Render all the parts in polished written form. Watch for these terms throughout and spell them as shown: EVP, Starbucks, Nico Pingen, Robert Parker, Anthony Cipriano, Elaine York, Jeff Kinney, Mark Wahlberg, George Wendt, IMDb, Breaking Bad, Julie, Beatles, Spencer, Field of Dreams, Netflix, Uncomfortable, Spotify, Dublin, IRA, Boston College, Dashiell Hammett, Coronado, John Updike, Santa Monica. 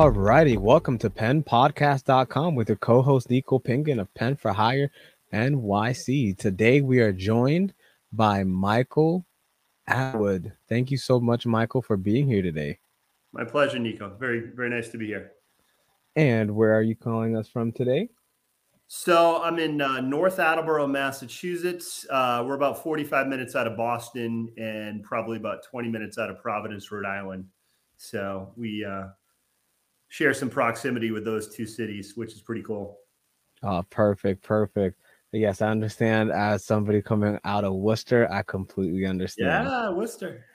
All righty, welcome to penpodcast.com with your co-host Nico Pingen of Pen for Hire NYC. Today we are joined by Michael Atwood. Thank you so much, Michael, for being here today. My pleasure, Nico. Very, very nice to be here. And where are you calling us from today? So I'm in North Attleboro, Massachusetts. We're about 45 minutes out of Boston and probably about 20 minutes out of Providence, Rhode Island. So we share some proximity with those two cities, which is pretty cool. Oh, perfect, perfect. Yes, I understand. As somebody coming out of Worcester, I completely understand. Yeah, Worcester.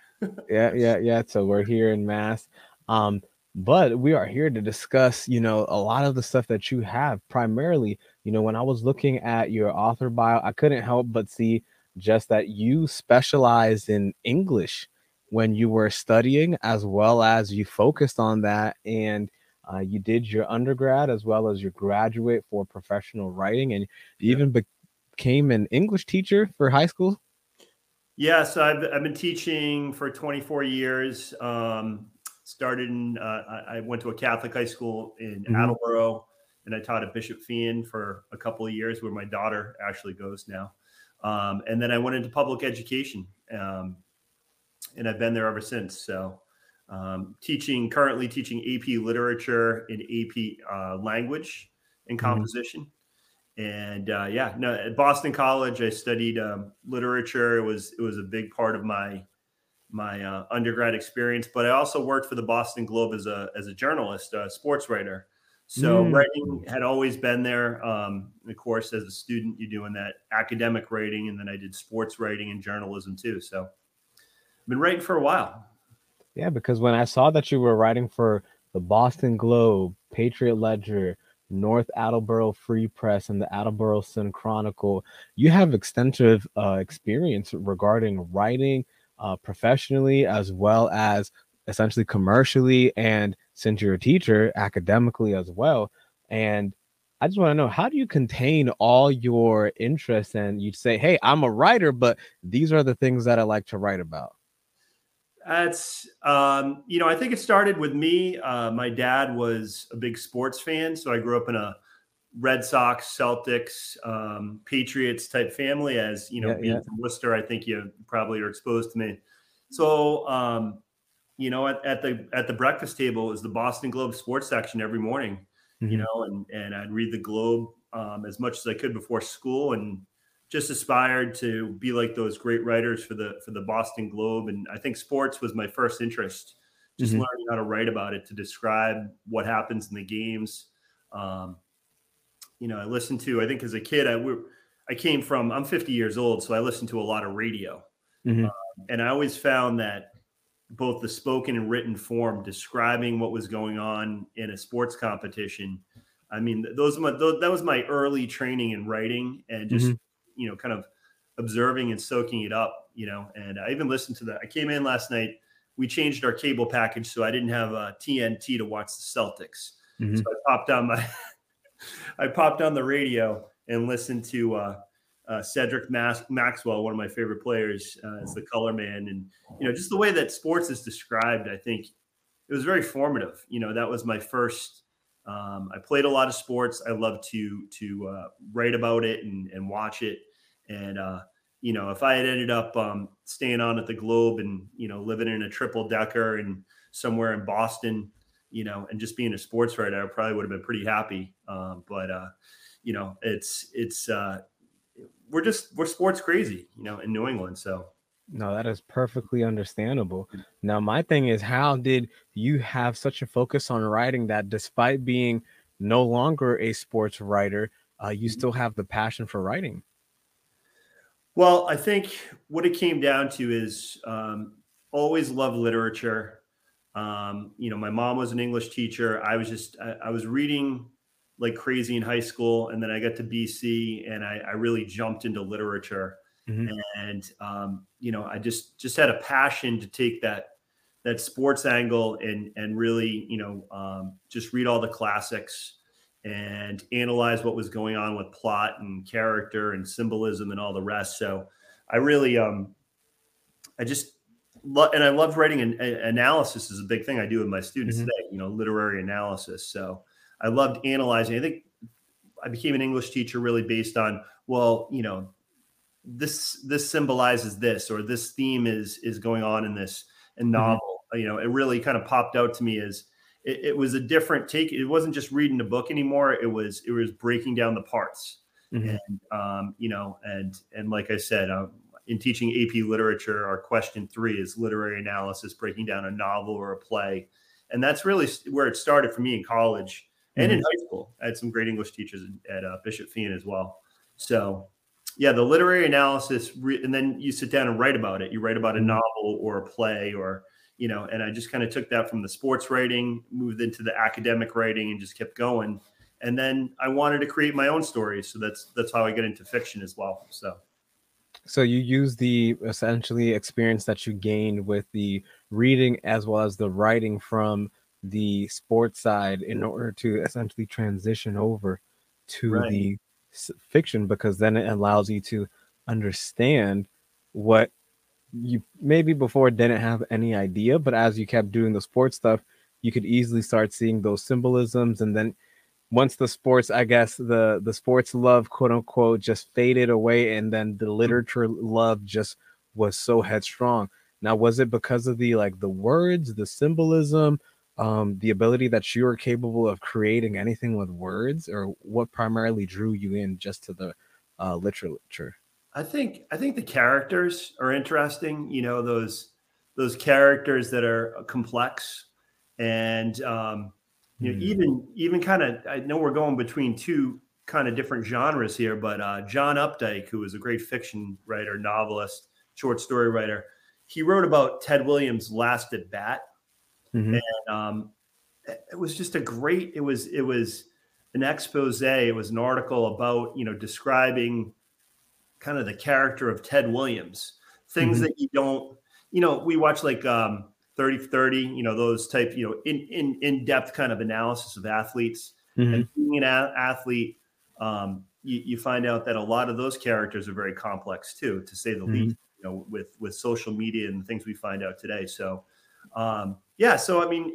Yeah. So we're here in Mass. But we are here to discuss, you know, a lot of the stuff that you have. Primarily, you know, when I was looking at your author bio, I couldn't help but see just that you specialized in English when you were studying, as well as you focused on that, and you did your undergrad as well as your graduate for professional writing, and you even became an English teacher for high school. So I've been teaching for 24 years. Started in, I went to a Catholic high school in Attleboro, and I taught at Bishop Feehan for a couple of years, where my daughter actually goes now. And then I went into public education, and I've been there ever since. So currently teaching AP literature and AP language and composition. And at Boston College, I studied literature. It was a big part of my undergrad experience, but I also worked for the Boston Globe as a journalist, a sports writer. So writing had always been there. Of course, as a student, you're doing that academic writing, and then I did sports writing and journalism too. So I've been writing for a while. Yeah, because when I saw that you were writing for the Boston Globe, Patriot Ledger, North Attleboro Free Press, and the Attleboro Sun Chronicle, you have extensive experience regarding writing professionally, as well as essentially commercially, and since you're a teacher, academically as well. And I just want to know, how do you contain all your interests? And you'd say, hey, I'm a writer, but these are the things that I like to write about. That's, I think it started with me. My dad was a big sports fan. So I grew up in a Red Sox, Celtics, Patriots type family. As you know, being from Worcester, I think you probably are exposed to me. So, at the breakfast table is the Boston Globe sports section every morning. You know, and I'd read the Globe as much as I could before school, and just aspired to be like those great writers for the Boston Globe. And I think sports was my first interest, just learning how to write about it, to describe what happens in the games. I listened to, I think as a kid, I'm 50 years old, so I listened to a lot of radio. And I always found that both the spoken and written form describing what was going on in a sports competition, I mean, that was my early training in writing, and just, kind of observing and soaking it up, and I even listened to that. I came in last night, we changed our cable package, so I didn't have a TNT to watch the Celtics. So I popped on the radio and listened to Cedric Maxwell, one of my favorite players, as the color man. And, just the way that sports is described, I think it was very formative. That was my first, I played a lot of sports. I love to write about it and watch it. And, if I had ended up staying on at the Globe and, living in a triple decker and somewhere in Boston, and just being a sports writer, I probably would have been pretty happy. But it's we're sports crazy, in New England. So no, that is perfectly understandable. Now, my thing is, how did you have such a focus on writing that despite being no longer a sports writer, you still have the passion for writing? Well, I think what it came down to is always love literature. My mom was an English teacher. I was reading like crazy in high school. And then I got to BC and I really jumped into literature. And, I just had a passion to take that sports angle and really, just read all the classics and analyze what was going on with plot and character and symbolism and all the rest. So I really, I just I loved writing, and analysis is a big thing I do with my students today, you know, literary analysis. So I loved analyzing. I think I became an English teacher really based on, well, you know, this symbolizes this, or this theme is going on in this novel. You know, it really kind of popped out to me as it was a different take. It wasn't just reading a book anymore. It was breaking down the parts. And, you know, and like I said, in teaching AP literature, our question 3 is literary analysis, breaking down a novel or a play. And that's really where it started for me in college and in high school. I had some great English teachers at Bishop Feehan as well. So yeah, the literary analysis, and then you sit down and write about it. You write about a novel or a play, or, you know, and I just kind of took that from the sports writing, moved into the academic writing, and just kept going. And then I wanted to create my own stories. So that's how I get into fiction as well. So you use the essentially experience that you gained with the reading as well as the writing from the sports side in order to essentially transition over to the fiction, because then it allows you to understand what you maybe before didn't have any idea, but as you kept doing the sports stuff, you could easily start seeing those symbolisms. And then once the sports, I guess, the sports love, quote unquote, just faded away, and then the literature love just was so headstrong. Now, was it because of the words, the symbolism, the ability that you were capable of creating anything with words, or what primarily drew you in just to the literature? I think the characters are interesting. You know, those characters that are complex, and you know, even kind of, I know we're going between two kind of different genres here, but John Updike, who was a great fiction writer, novelist, short story writer, he wrote about Ted Williams' last at bat. And it was just a great, it was an expose. It was an article about, you know, describing kind of the character of Ted Williams, things that you don't, you know, we watch like, 30-30, you know, those type, you know, in-depth kind of analysis of athletes. And being an athlete, you find out that a lot of those characters are very complex too, to say the least, you know, with social media and things we find out today. So, yeah, so, I mean,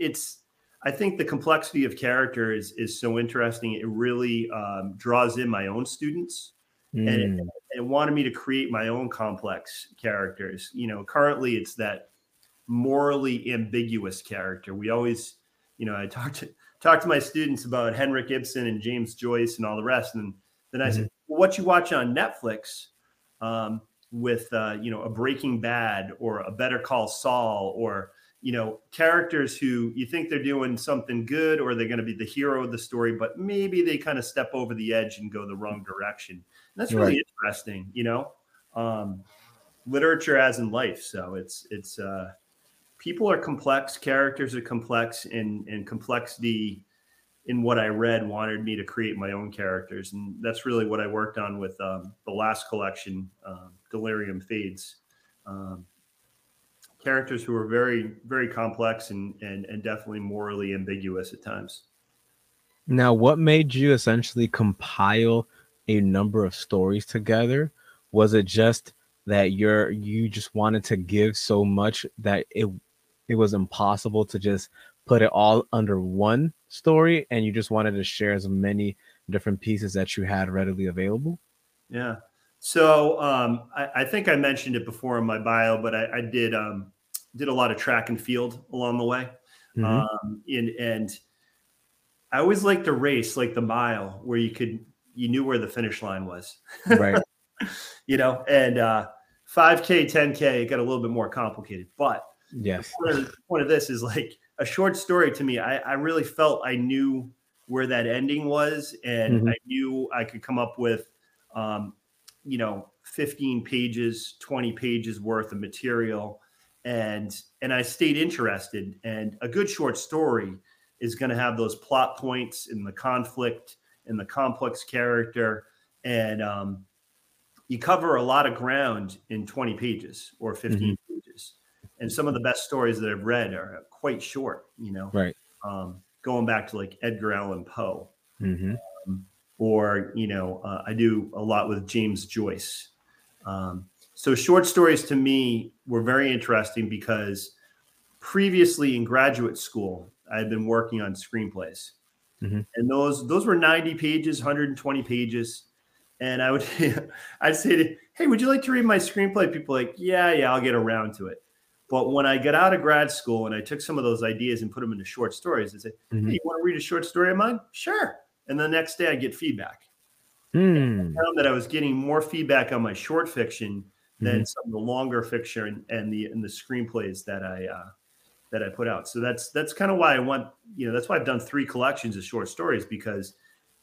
I think the complexity of character is so interesting. It really draws in my own students, and it wanted me to create my own complex characters. You know, currently it's that morally ambiguous character. We always, you know, I talk to my students about Henrik Ibsen and James Joyce and all the rest, and then I said, well, "What you watch on Netflix, with you know, a Breaking Bad or a Better Call Saul, or you know, characters who you think they're doing something good or they're going to be the hero of the story, but maybe they kind of step over the edge and go the wrong direction." And that's really interesting, you know, literature as in life. So it's people are complex, characters are complex, and complexity in what I read wanted me to create my own characters. And that's really what I worked on with the last collection, Delirium Fades. Characters who are very, very complex and definitely morally ambiguous at times. Now, what made you essentially compile a number of stories together? Was it just that you just wanted to give so much that it was impossible to just put it all under one story, and you just wanted to share as many different pieces that you had readily available? Yeah. So I think I mentioned it before in my bio, but I did a lot of track and field along the way. And I always liked to race, like the mile, where you knew where the finish line was. Right. You know, and 5K, 10K, it got a little bit more complicated. But yes, the point of this is like a short story to me. I really felt I knew where that ending was, and I knew I could come up with, you know, 15 pages, 20 pages worth of material. And I stayed interested. And a good short story is going to have those plot points and the conflict and the complex character. And you cover a lot of ground in 20 pages or 15 pages. And some of the best stories that I've read are quite short, you know, going back to like Edgar Allan Poe, or, you know, I do a lot with James Joyce. So short stories to me were very interesting because previously in graduate school, I had been working on screenplays. Mm-hmm. And those were 90 pages, 120 pages. And I would, I'd say, hey, would you like to read my screenplay? People like, yeah, I'll get around to it. But when I got out of grad school and I took some of those ideas and put them into short stories, I said, mm-hmm. Hey, you want to read a short story of mine? Sure. And the next day I get feedback. Mm. I found that I was getting more feedback on my short fiction than mm-hmm. some of the longer fiction and the screenplays that I put out. So that's kind of why I want, that's why I've done 3 collections of short stories, because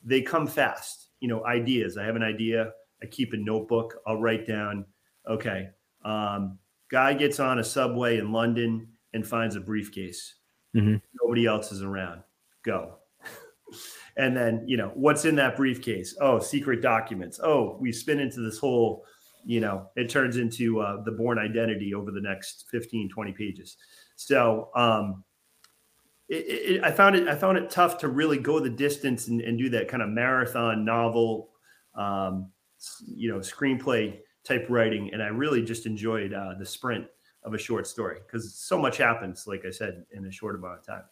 they come fast. Ideas. I have an idea. I keep a notebook. I'll write down, okay, guy gets on a subway in London and finds a briefcase. Mm-hmm. Nobody else is around. Go. And then, what's in that briefcase? Oh, secret documents. Oh, we spin into this whole, it turns into the Bourne Identity over the next 15, 20 pages. So I found it tough to really go the distance and do that kind of marathon novel, screenplay type writing. And I really just enjoyed the sprint of a short story, because so much happens, like I said, in a short amount of time.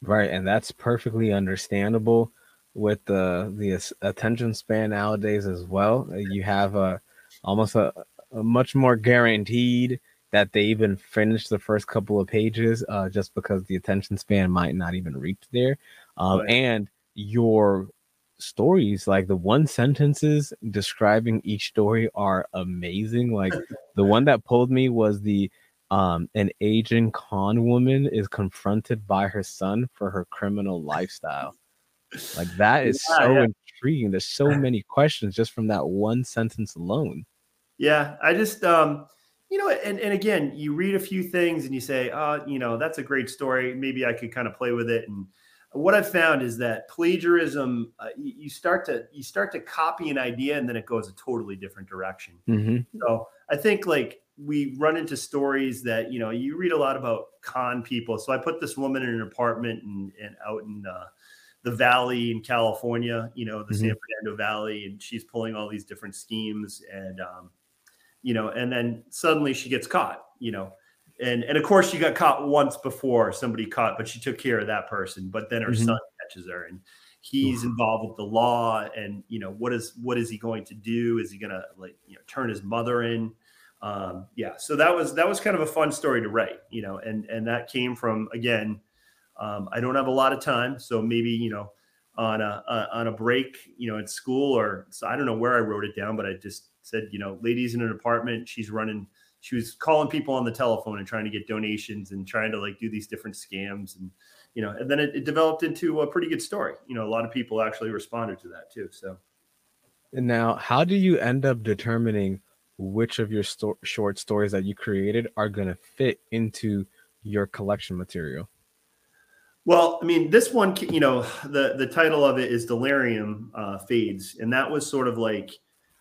Right. And that's perfectly understandable with the attention span nowadays as well. You have almost a much more guaranteed that they even finish the first couple of pages just because the attention span might not even reach there. Right. And your stories, like the one sentences describing each story are amazing. Like the one that pulled me was the an Asian con woman is confronted by her son for her criminal lifestyle. Like that is intriguing. There's so many questions just from that one sentence alone. Yeah. I just, and again, you read a few things and you say, that's a great story. Maybe I could kind of play with it. And what I've found is that plagiarism, you start to copy an idea and then it goes a totally different direction. Mm-hmm. So I think we run into stories that, you read a lot about con people. So I put this woman in an apartment and out in the valley in California, the mm-hmm. San Fernando Valley, and she's pulling all these different schemes and, and then suddenly she gets caught, and of course she got caught once before somebody caught, but she took care of that person, but then her mm-hmm. son catches her and he's involved with the law. And, what is he going to do? Is he going to turn his mother in? So that was kind of a fun story to write, and that came from, again, I don't have a lot of time. So maybe, on a break, at school, or so I don't know where I wrote it down, but I just said, ladies in an apartment, she was calling people on the telephone and trying to get donations and trying to do these different scams. And, and then it developed into a pretty good story. A lot of people actually responded to that too. So. And now how do you end up determining which of your short stories that you created are going to fit into your collection material? Well, I mean, this one, the title of it is Delirium Fades. And that was sort of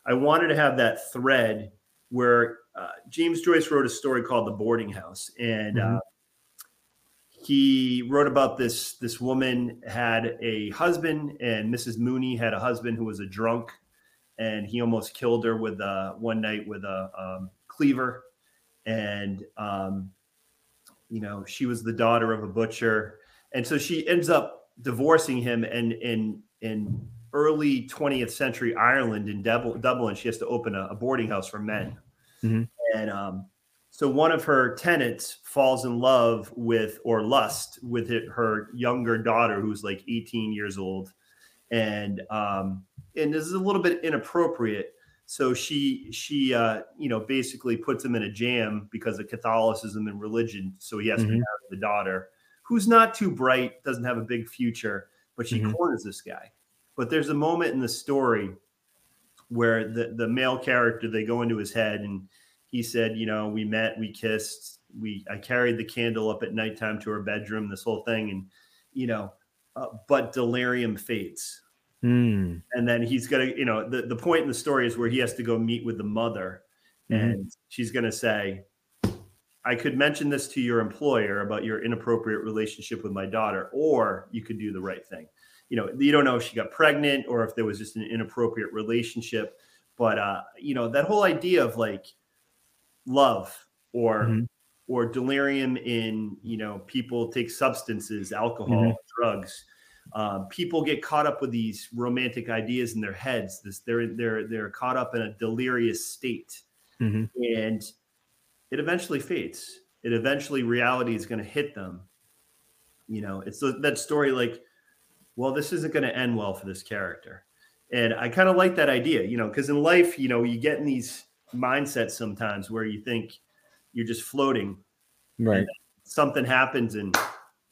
I wanted to have that thread where James Joyce wrote a story called The Boarding House. And mm-hmm. He wrote about this woman had a husband, and Mrs. Mooney had a husband who was a drunk. And he almost killed her with one night with a cleaver. And, she was the daughter of a butcher. And so she ends up divorcing him. And in early 20th century Ireland in Dublin, she has to open a boarding house for men. Mm-hmm. And so one of her tenants falls in love with, or lust with, her younger daughter, who's 18 years old. And this is a little bit inappropriate. So she basically puts him in a jam because of Catholicism and religion. So he has mm-hmm. to marry the daughter, who's not too bright, doesn't have a big future, but she mm-hmm. corners this guy. But there's a moment in the story where the male character, they go into his head and he said, we met, we kissed, I carried the candle up at nighttime to her bedroom, this whole thing. And, but delirium fades. Mm. And then he's going to, the point in the story is where he has to go meet with the mother and she's going to say, I could mention this to your employer about your inappropriate relationship with my daughter, or you could do the right thing. You don't know if she got pregnant or if there was just an inappropriate relationship, but that whole idea of love, or or delirium in, you know, people take substances, alcohol, drugs. People get caught up with these romantic ideas in their heads. They're caught up in a delirious state, and it eventually fades. It eventually reality is going to hit them. You know, it's that story like, well, this isn't going to end well for this character. And I kind of like that idea, you know, because in life, you know, you get in these mindsets sometimes where you think you're just floating. Right. Something happens and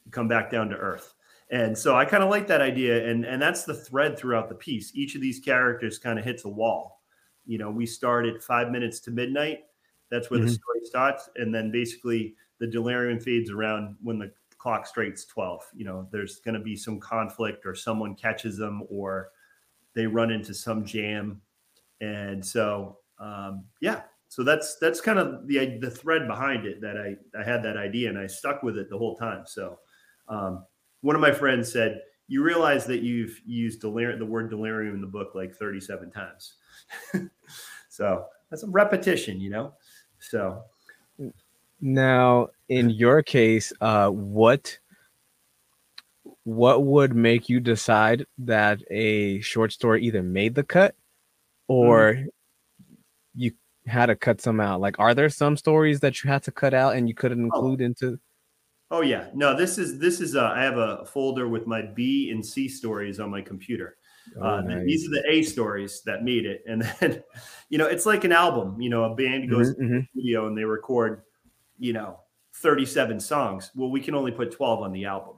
you come back down to earth. And so I kind of like that idea. And that's the thread throughout the piece. Each of these characters kind of hits a wall. You know, we start at 5 minutes to midnight. That's where the story starts. And then basically the delirium fades around when the clock strikes 12. You know, there's going to be some conflict or someone catches them or they run into some jam. And so, yeah, so that's kind of the thread behind it, that I had that idea and I stuck with it the whole time. So one of my friends said, you realize that you've used the word delirium in the book like 37 times. So that's a repetition, you know? So now in your case, what would make you decide that a short story either made the cut or you had to cut some out? Like, are there some stories that you had to cut out and you couldn't include into? Oh yeah. No, this is I have a folder with my B and C stories on my computer. Nice. These are the A stories that made it. And then, you know, it's like an album, you know, a band goes to the studio and they record, you know, 37 songs. Well, we can only put 12 on the album.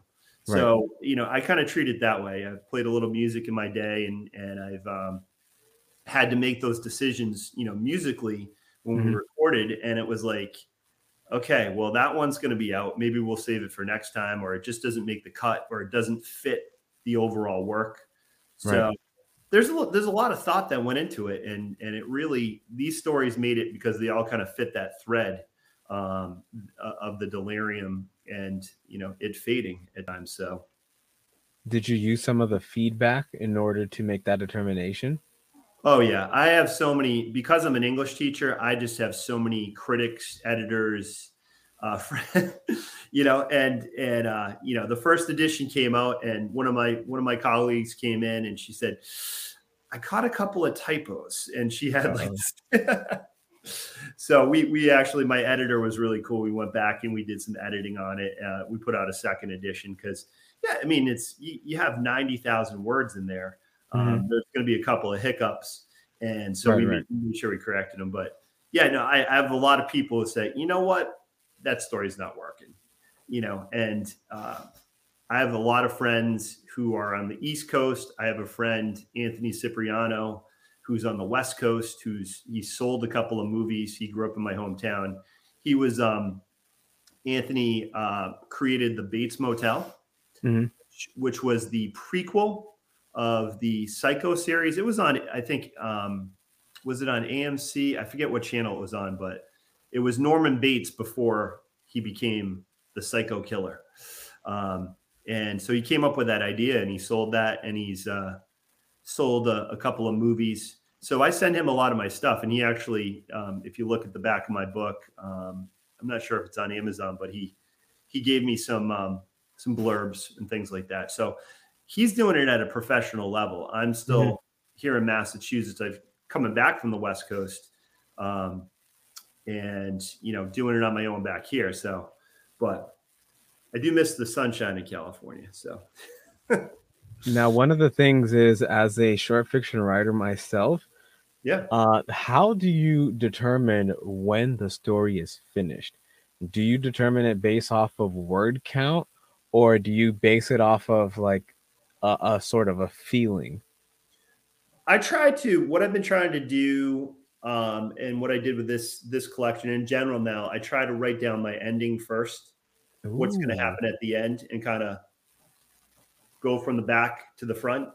Right. So, you know, I kind of treat it that way. I've played a little music in my day and I've had to make those decisions, you know, musically when we recorded. And it was like, okay, well, that one's going to be out. Maybe we'll save it for next time, or it just doesn't make the cut, or it doesn't fit the overall work. So there's a lot of thought that went into it, and it really, these stories made it because they all kind of fit that thread of the delirium and, you know, it fading at times. So did you use some of the feedback in order to make that determination? Oh yeah, I have so many, because I'm an English teacher, I just have so many critics, editors, you know, and you know, the first edition came out and one of my colleagues came in and she said, I caught a couple of typos, and she had like, so we actually, my editor was really cool. We went back and we did some editing on it. We put out a second edition because I mean, it's, you have 90,000 words in there. There's going to be a couple of hiccups. And so we made sure we corrected them, but yeah, no, I have a lot of people who say, you know what? That story's not working, you know? And, I have a lot of friends who are on the East Coast. I have a friend, Anthony Cipriano, who's on the West Coast, he sold a couple of movies. He grew up in my hometown. He was, Anthony, created the Bates Motel, which was the prequel of the Psycho series. It was on, I think, was it on AMC? I forget what channel it was on, but it was Norman Bates before he became the Psycho killer. And so he came up with that idea and he sold that, and he's sold a couple of movies. So I send him a lot of my stuff, and he actually, if you look at the back of my book, I'm not sure if it's on Amazon, but he gave me some blurbs and things like that. So he's doing it at a professional level. I'm still here in Massachusetts. I've coming back from the West Coast. And, you know, doing it on my own back here. So, but I do miss the sunshine in California. So now, one of the things is, as a short fiction writer myself, how do you determine when the story is finished? Do you determine it based off of word count, or do you base it off of like a sort of a feeling? What I've been trying to do, and what I did with this collection in general now, I try to write down my ending first, what's going to happen at the end, and kind of go from the back to the front.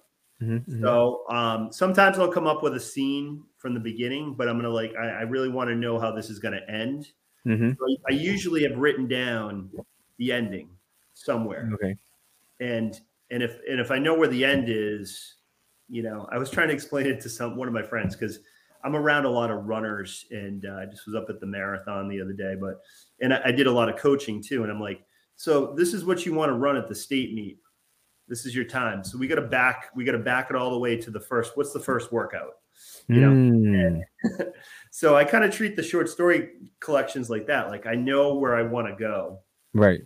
So sometimes I'll come up with a scene from the beginning, but I'm going to like, I really want to know how this is going to end. So I usually have written down the ending somewhere. And if I know where the end is, you know, I was trying to explain it to one of my friends, because I'm around a lot of runners, and I just was up at the marathon the other day, and I did a lot of coaching too. And I'm like, so this is what you want to run at the state meet. This is your time. So we got to back it all the way to the first, what's the first workout, you know? And so I kind of treat the short story collections like that. Like I know where I want to go. Right.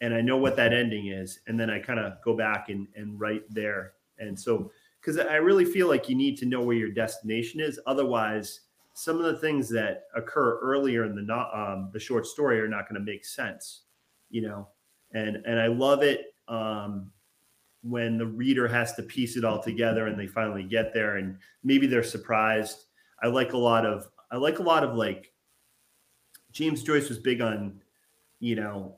And I know what that ending is. And then I kind of go back and write there. And so, because I really feel like you need to know where your destination is. Otherwise, some of the things that occur earlier in the short story are not going to make sense, you know? And I love it when the reader has to piece it all together and they finally get there and maybe they're surprised. I like a lot of like James Joyce was big on, you know,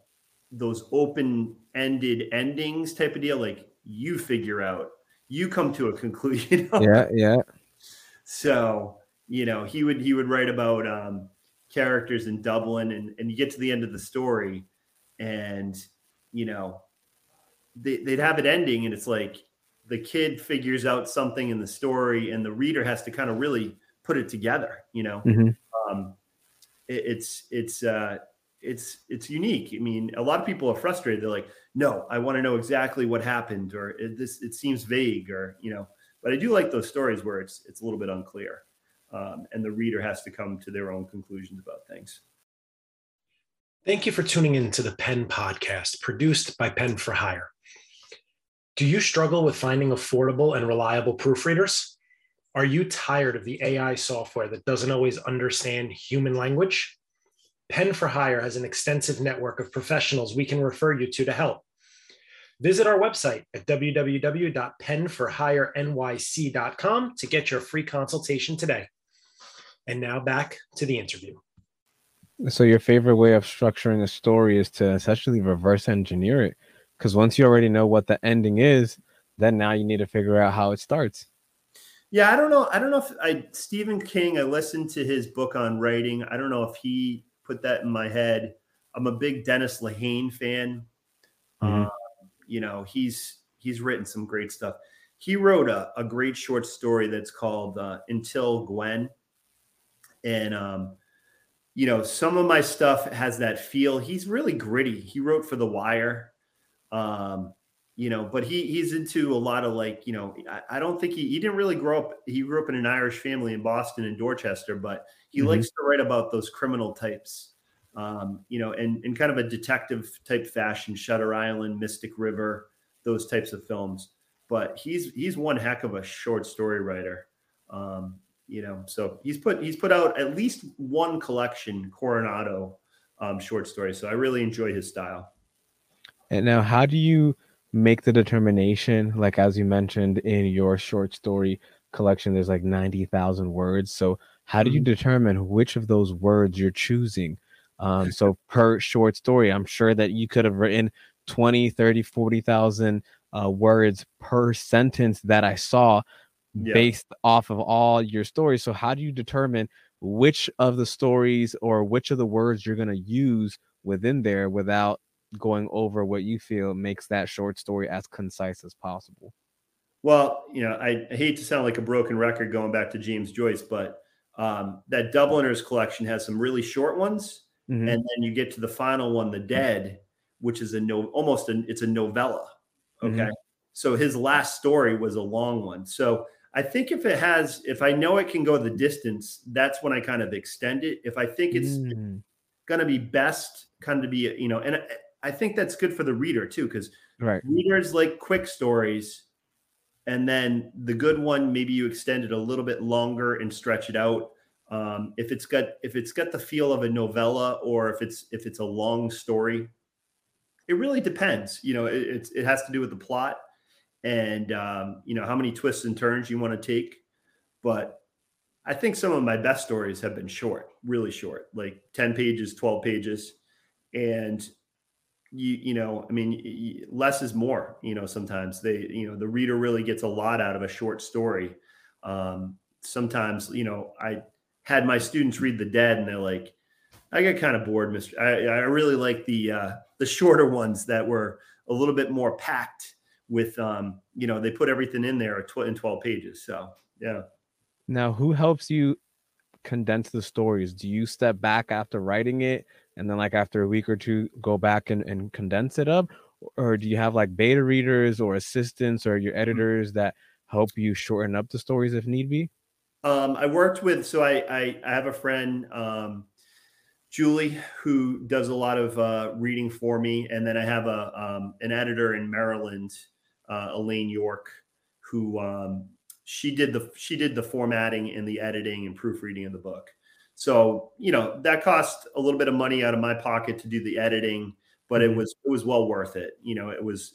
those open-ended endings type of deal. Like you figure out, you come to a conclusion. Yeah. So, you know, he would write about characters in Dublin, and you get to the end of the story and, you know, they'd have it ending and it's like the kid figures out something in the story and the reader has to kind of really put it together, you know? Mm-hmm. It's unique. I mean, a lot of people are frustrated. They're like, no, I want to know exactly what happened, or it seems vague, or, you know, but I do like those stories where it's a little bit unclear. And the reader has to come to their own conclusions about things. Thank you for tuning in to the Pen Podcast, produced by Pen for Hire. Do you struggle with finding affordable and reliable proofreaders? Are you tired of the AI software that doesn't always understand human language? Pen for Hire has an extensive network of professionals we can refer you to help. Visit our website at www.penforhirenyc.com to get your free consultation today. And now back to the interview. So your favorite way of structuring a story is to essentially reverse engineer it, because once you already know what the ending is, then now you need to figure out how it starts. Yeah, I don't know if Stephen King, I listened to his book on writing. I don't know if he put that in my head. I'm a big Dennis Lehane fan. Mm-hmm. You know, he's written some great stuff. He wrote a great short story that's called Until Gwen. And, you know, some of my stuff has that feel. He's really gritty. He wrote for The Wire, you know, but he's into a lot of, like, you know, I don't think he didn't really grow up. He grew up in an Irish family in Boston and Dorchester, but he mm-hmm. likes to write about those criminal types, you know, and in kind of a detective type fashion, Shutter Island, Mystic River, those types of films. But he's one heck of a short story writer, you know, so he's put out at least one collection, Coronado short stories. So I really enjoy his style. And now, how do you make the determination, like, as you mentioned in your short story collection, there's like 90,000 words. So how do you determine which of those words you're choosing? So per short story, I'm sure that you could have written 20, 30, 40,000 words per sentence that I saw based off of all your stories. So how do you determine which of the stories or which of the words you're going to use within there without going over what you feel makes that short story as concise as possible? Well, you know, I hate to sound like a broken record going back to James Joyce, but that Dubliners collection has some really short ones. Mm-hmm. And then you get to the final one, The Dead, which is it's a novella. Okay. Mm-hmm. So his last story was a long one. So I think if I know it can go the distance, that's when I kind of extend it. If I think it's going to be best, kind of be, you know, and I think that's good for the reader too, because readers like quick stories, and then the good one, maybe you extend it a little bit longer and stretch it out. If it's got the feel of a novella, or if it's a long story, it really depends. You know, it has to do with the plot and, you know, how many twists and turns you want to take. But I think some of my best stories have been short, really short, like 10 pages, 12 pages. And you know, I mean, less is more, you know, sometimes the reader really gets a lot out of a short story. Sometimes, you know, I had my students read The Dead and they're like, I got kind of bored. I really like the shorter ones that were a little bit more packed with, you know, they put everything in there in 12 pages. So, yeah. Now, who helps you condense the stories? Do you step back after writing it and then like after a week or two go back and condense it up? Or do you have like beta readers or assistants or your editors that help you shorten up the stories if need be? I have a friend, Julie, who does a lot of reading for me. And then I have an editor in Maryland, Elaine York, who she did the formatting and the editing and proofreading of the book. So, you know, that cost a little bit of money out of my pocket to do the editing, but it was well worth it. You know, it was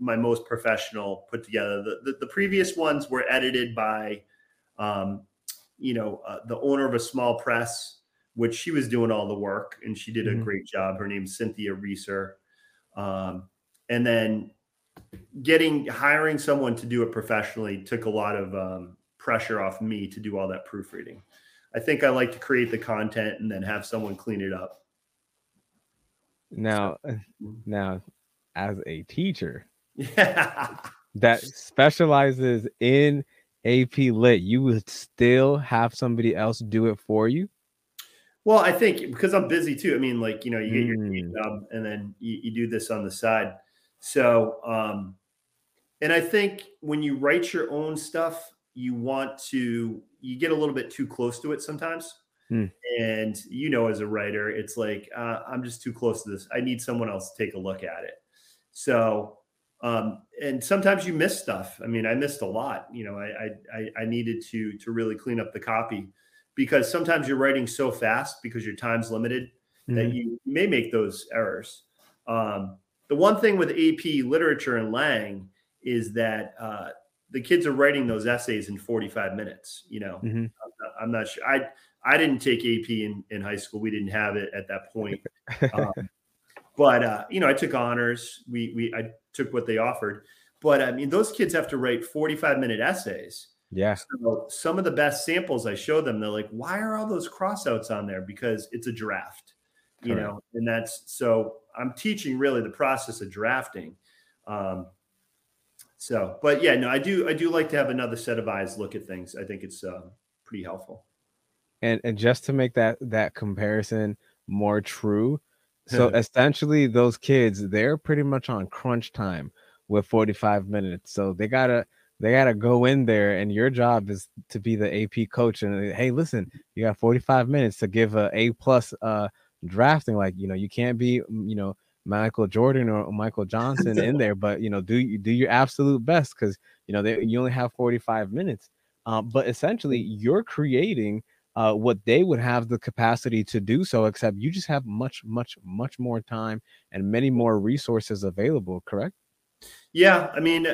my most professional put together. The previous ones were edited by, the owner of a small press, which she was doing all the work, and she did a great job. Her name's Cynthia Reeser. And then hiring someone to do it professionally took a lot of pressure off me to do all that proofreading. I think I like to create the content and then have someone clean it up. Now, as a teacher that specializes in AP Lit, you would still have somebody else do it for you? Well, I think because I'm busy too. I mean, like, you know, you get your job and then you do this on the side. So, and I think when you write your own stuff, you get a little bit too close to it sometimes. And, you know, as a writer, it's like, I'm just too close to this. I need someone else to take a look at it. So, and sometimes you miss stuff. I mean, I missed a lot, you know, I needed to really clean up the copy. Because sometimes you're writing so fast because your time's limited that you may make those errors. The one thing with AP literature and Lang is that the kids are writing those essays in 45 minutes. You know, I'm not sure. I didn't take AP in high school. We didn't have it at that point. But I took honors. I took what they offered. But I mean, those kids have to write 45-minute essays. Yeah. So some of the best samples I show them, they're like, why are all those crossouts on there? Because it's a draft, you know, and so I'm teaching really the process of drafting. But yeah, no, I do like to have another set of eyes look at things. I think it's pretty helpful. And just to make that comparison more true. So essentially those kids, they're pretty much on crunch time with 45 minutes. So they gotta go in there, and your job is to be the AP coach. And hey, listen, you got 45 minutes to give A+ drafting. Like, you know, you can't be, you know, Michael Jordan or Michael Johnson in there, but you know, do your absolute best because you know you only have 45 minutes. But essentially, you're creating what they would have the capacity to do so, except you just have much, much, much more time and many more resources available. Correct? Yeah, I mean,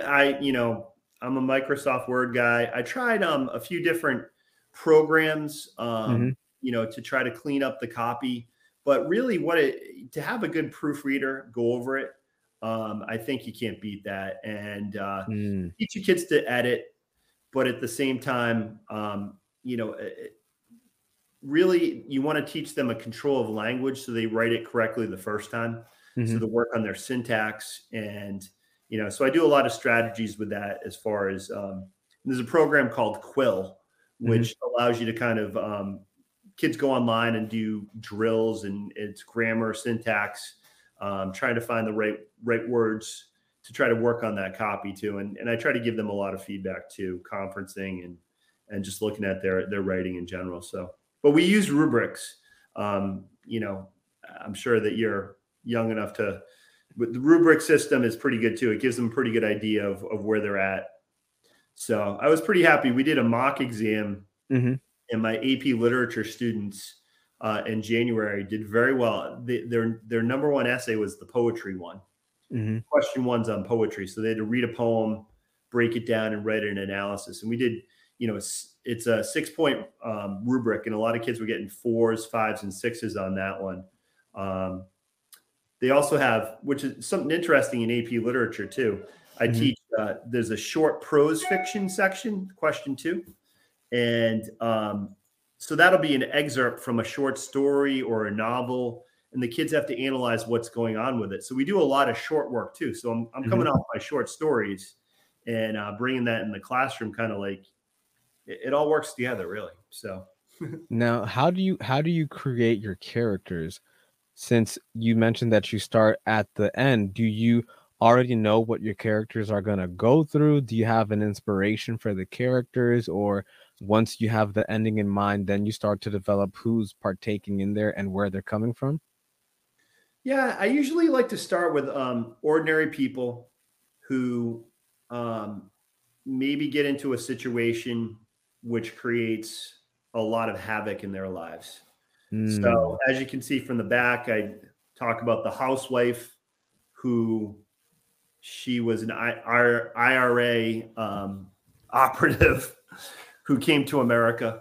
I'm a Microsoft Word guy. I tried a few different programs, to try to clean up the copy. But really, to have a good proofreader go over it, I think you can't beat that. And teach your kids to edit, but at the same time, really you want to teach them a control of language so they write it correctly the first time. So to work on their syntax and. You know, so I do a lot of strategies with that as far as there's a program called Quill, which allows you to kind of kids go online and do drills, and it's grammar, syntax, trying to find the right words to try to work on that copy too. And I try to give them a lot of feedback too, conferencing and just looking at their writing in general. So, but we use rubrics. I'm sure that you're young enough to. But the rubric system is pretty good too. It gives them a pretty good idea of where they're at. So I was pretty happy. We did a mock exam and my AP literature students in January did very well. Their number one essay was the poetry one. Question one's on poetry. So they had to read a poem, break it down, and write an analysis. And we did, you know, it's a 6-point rubric, and a lot of kids were getting 4s, 5s, and 6s on that one. They also have, which is something interesting in AP literature too. I teach, there's a short prose fiction section, question 2. And so that'll be an excerpt from a short story or a novel. And the kids have to analyze what's going on with it. So we do a lot of short work too. So I'm coming off my short stories and bringing that in the classroom, kind of like it all works together, really. So now, how do you create your characters? Since you mentioned that you start at the end, do you already know what your characters are going to go through? Do you have an inspiration for the characters, or once you have the ending in mind, then you start to develop who's partaking in there and where they're coming from? Yeah, I usually like to start with ordinary people who maybe get into a situation which creates a lot of havoc in their lives. Mm. So as you can see from the back, I talk about the housewife who she was an IRA operative who came to America.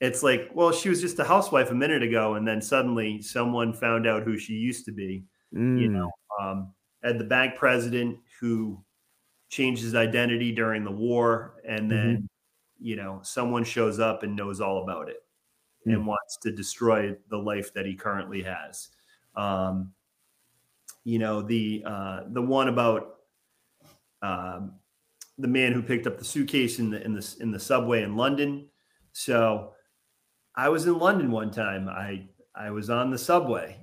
It's like, well, she was just a housewife a minute ago, and then suddenly someone found out who she used to be. Mm. You know, and the bank president who changed his identity during the war, and then, you know, someone shows up and knows all about it and wants to destroy the life that he currently has. You know, the one about the man who picked up the suitcase in the subway in London. So I was in London one time. I was on the subway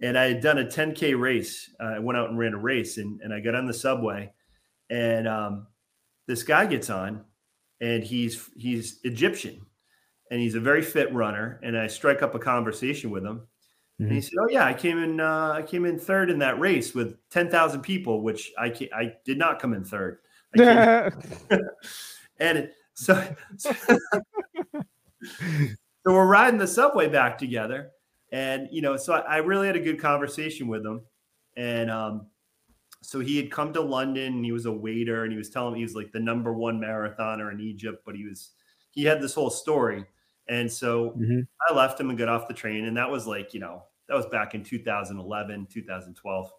and I had done a 10K race. I went out and ran a race, and I got on the subway, and this guy gets on, and he's Egyptian, and he's a very fit runner. And I strike up a conversation with him. And he said, "Oh yeah, I came in third in that race with 10,000 people, which I did not come in third." And so we're riding the subway back together, and you know, so I really had a good conversation with him. And so he had come to London, and he was a waiter, and he was telling me he was like the number one marathoner in Egypt, but he had this whole story. And so I left him and got off the train. And that was like, you know, that was back in 2011, 2012.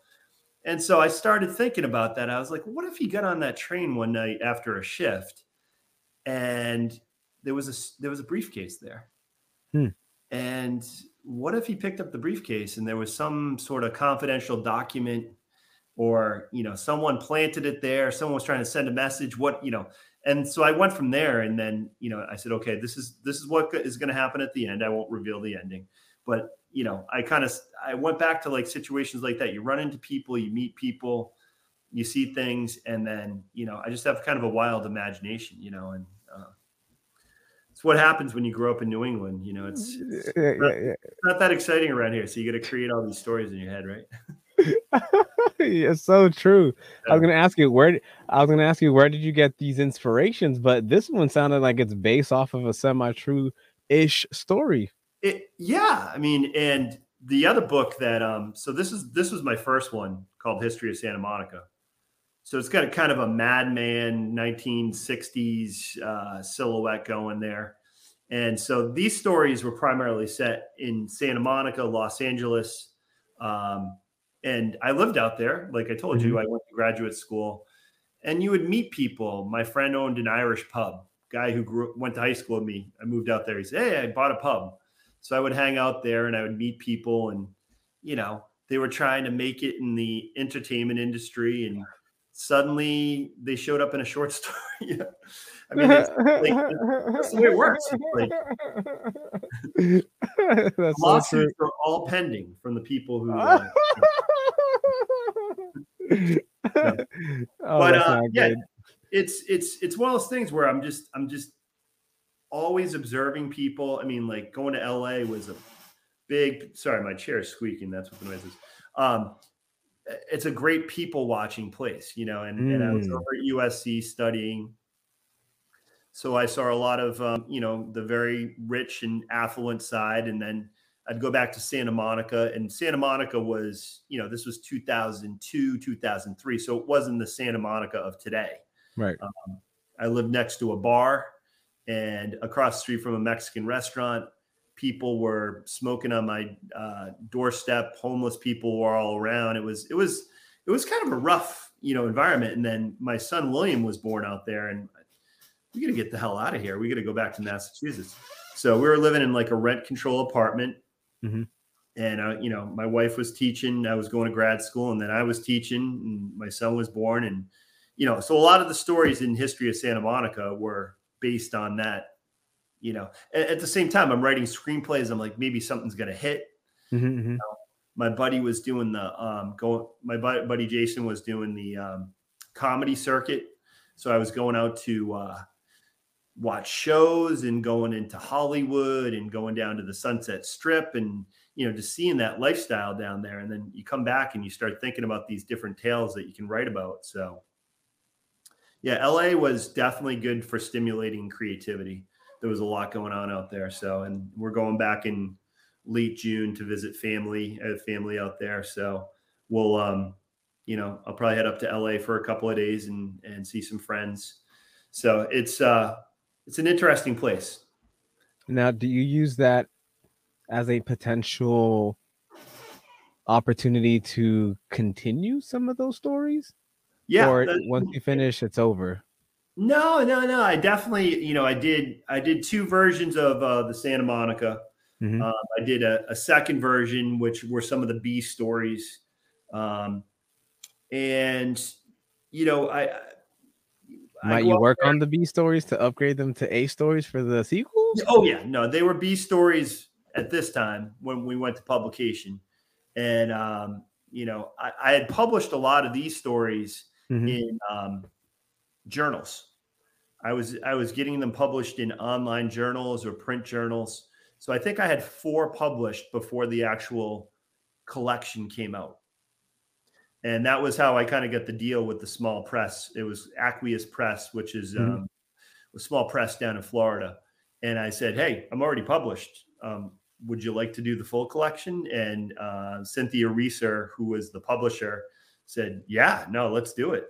And so I started thinking about that. I was like, what if he got on that train one night after a shift, and there was a briefcase there? And what if he picked up the briefcase and there was some sort of confidential document, or, you know, someone planted it there. Someone was trying to send a message, what, you know. And so I went from there, and then, you know, I said, okay, this is what is going to happen at the end. I won't reveal the ending, but you know, I went back to like situations like that. You run into people, you meet people, you see things. And then, you know, I just have kind of a wild imagination, you know, and it's what happens when you grow up in New England, you know, it's not that exciting around here. So you got to create all these stories in your head, right? It's so true. Yeah. I was gonna ask you where did you get these inspirations, but this one sounded like it's based off of a semi-true-ish story. I mean, and the other book that so this was my first one, called History of Santa Monica. So it's got a kind of a madman 1960s silhouette going there. And so these stories were primarily set in Santa Monica, Los Angeles. And I lived out there. Like I told you, I went to graduate school, and you would meet people. My friend owned an Irish pub, guy who went to high school with me. I moved out there. He said, "Hey, I bought a pub." So I would hang out there, and I would meet people, and, you know, they were trying to make it in the entertainment industry, and suddenly they showed up in a short story. I mean, that's the way it works. Like, lawsuits are all pending from the people who it's one of those things where I'm just always observing people. I mean, like going to LA was a big, sorry, my chair is squeaking. That's what the noise is. It's a great people watching place, you know, and I was over at USC studying. So I saw a lot of, you know, the very rich and affluent side. And then I'd go back to Santa Monica, and Santa Monica was, you know, this was 2002, 2003. So it wasn't the Santa Monica of today. Right. I lived next to a bar, and across the street from a Mexican restaurant. People were smoking on my doorstep. Homeless people were all around. It was kind of a rough, you know, environment. And then my son William was born out there, and we got to get the hell out of here. We got to go back to Massachusetts. So we were living in like a rent control apartment, and you know, my wife was teaching. I was going to grad school, and then I was teaching, and my son was born. And you know, so a lot of the stories in History of Santa Monica were based on that, you know. At the same time, I'm writing screenplays. I'm like, maybe something's going to hit. Mm-hmm. My buddy was doing the my buddy Jason was doing the comedy circuit. So I was going out to watch shows and going into Hollywood and going down to the Sunset Strip and, you know, just seeing that lifestyle down there. And then you come back and you start thinking about these different tales that you can write about. So yeah, LA was definitely good for stimulating creativity. There was a lot going on out there. So, and we're going back in late June to visit family out there. So we'll, you know, I'll probably head up to LA for a couple of days and see some friends. So it's an interesting place. Now, do you use that as a potential opportunity to continue some of those stories? Yeah. Or once you finish, it's over? No. I definitely, you know, I did two versions of the Santa Monica. Mm-hmm. I did a second version, which were some of the B stories. And, you know, might you work on the B stories to upgrade them to A stories for the sequels? Oh, yeah. No, they were B stories at this time when we went to publication. And, you know, I had published a lot of these stories mm-hmm. in journals. I was getting them published in online journals or print journals. So I think I had 4 published before the actual collection came out. And that was how I kind of got the deal with the small press. It was Aqueous Press, which is a small press down in Florida. And I said, hey, I'm already published. Would you like to do the full collection? And Cynthia Reeser, who was the publisher, said, yeah, no, let's do it.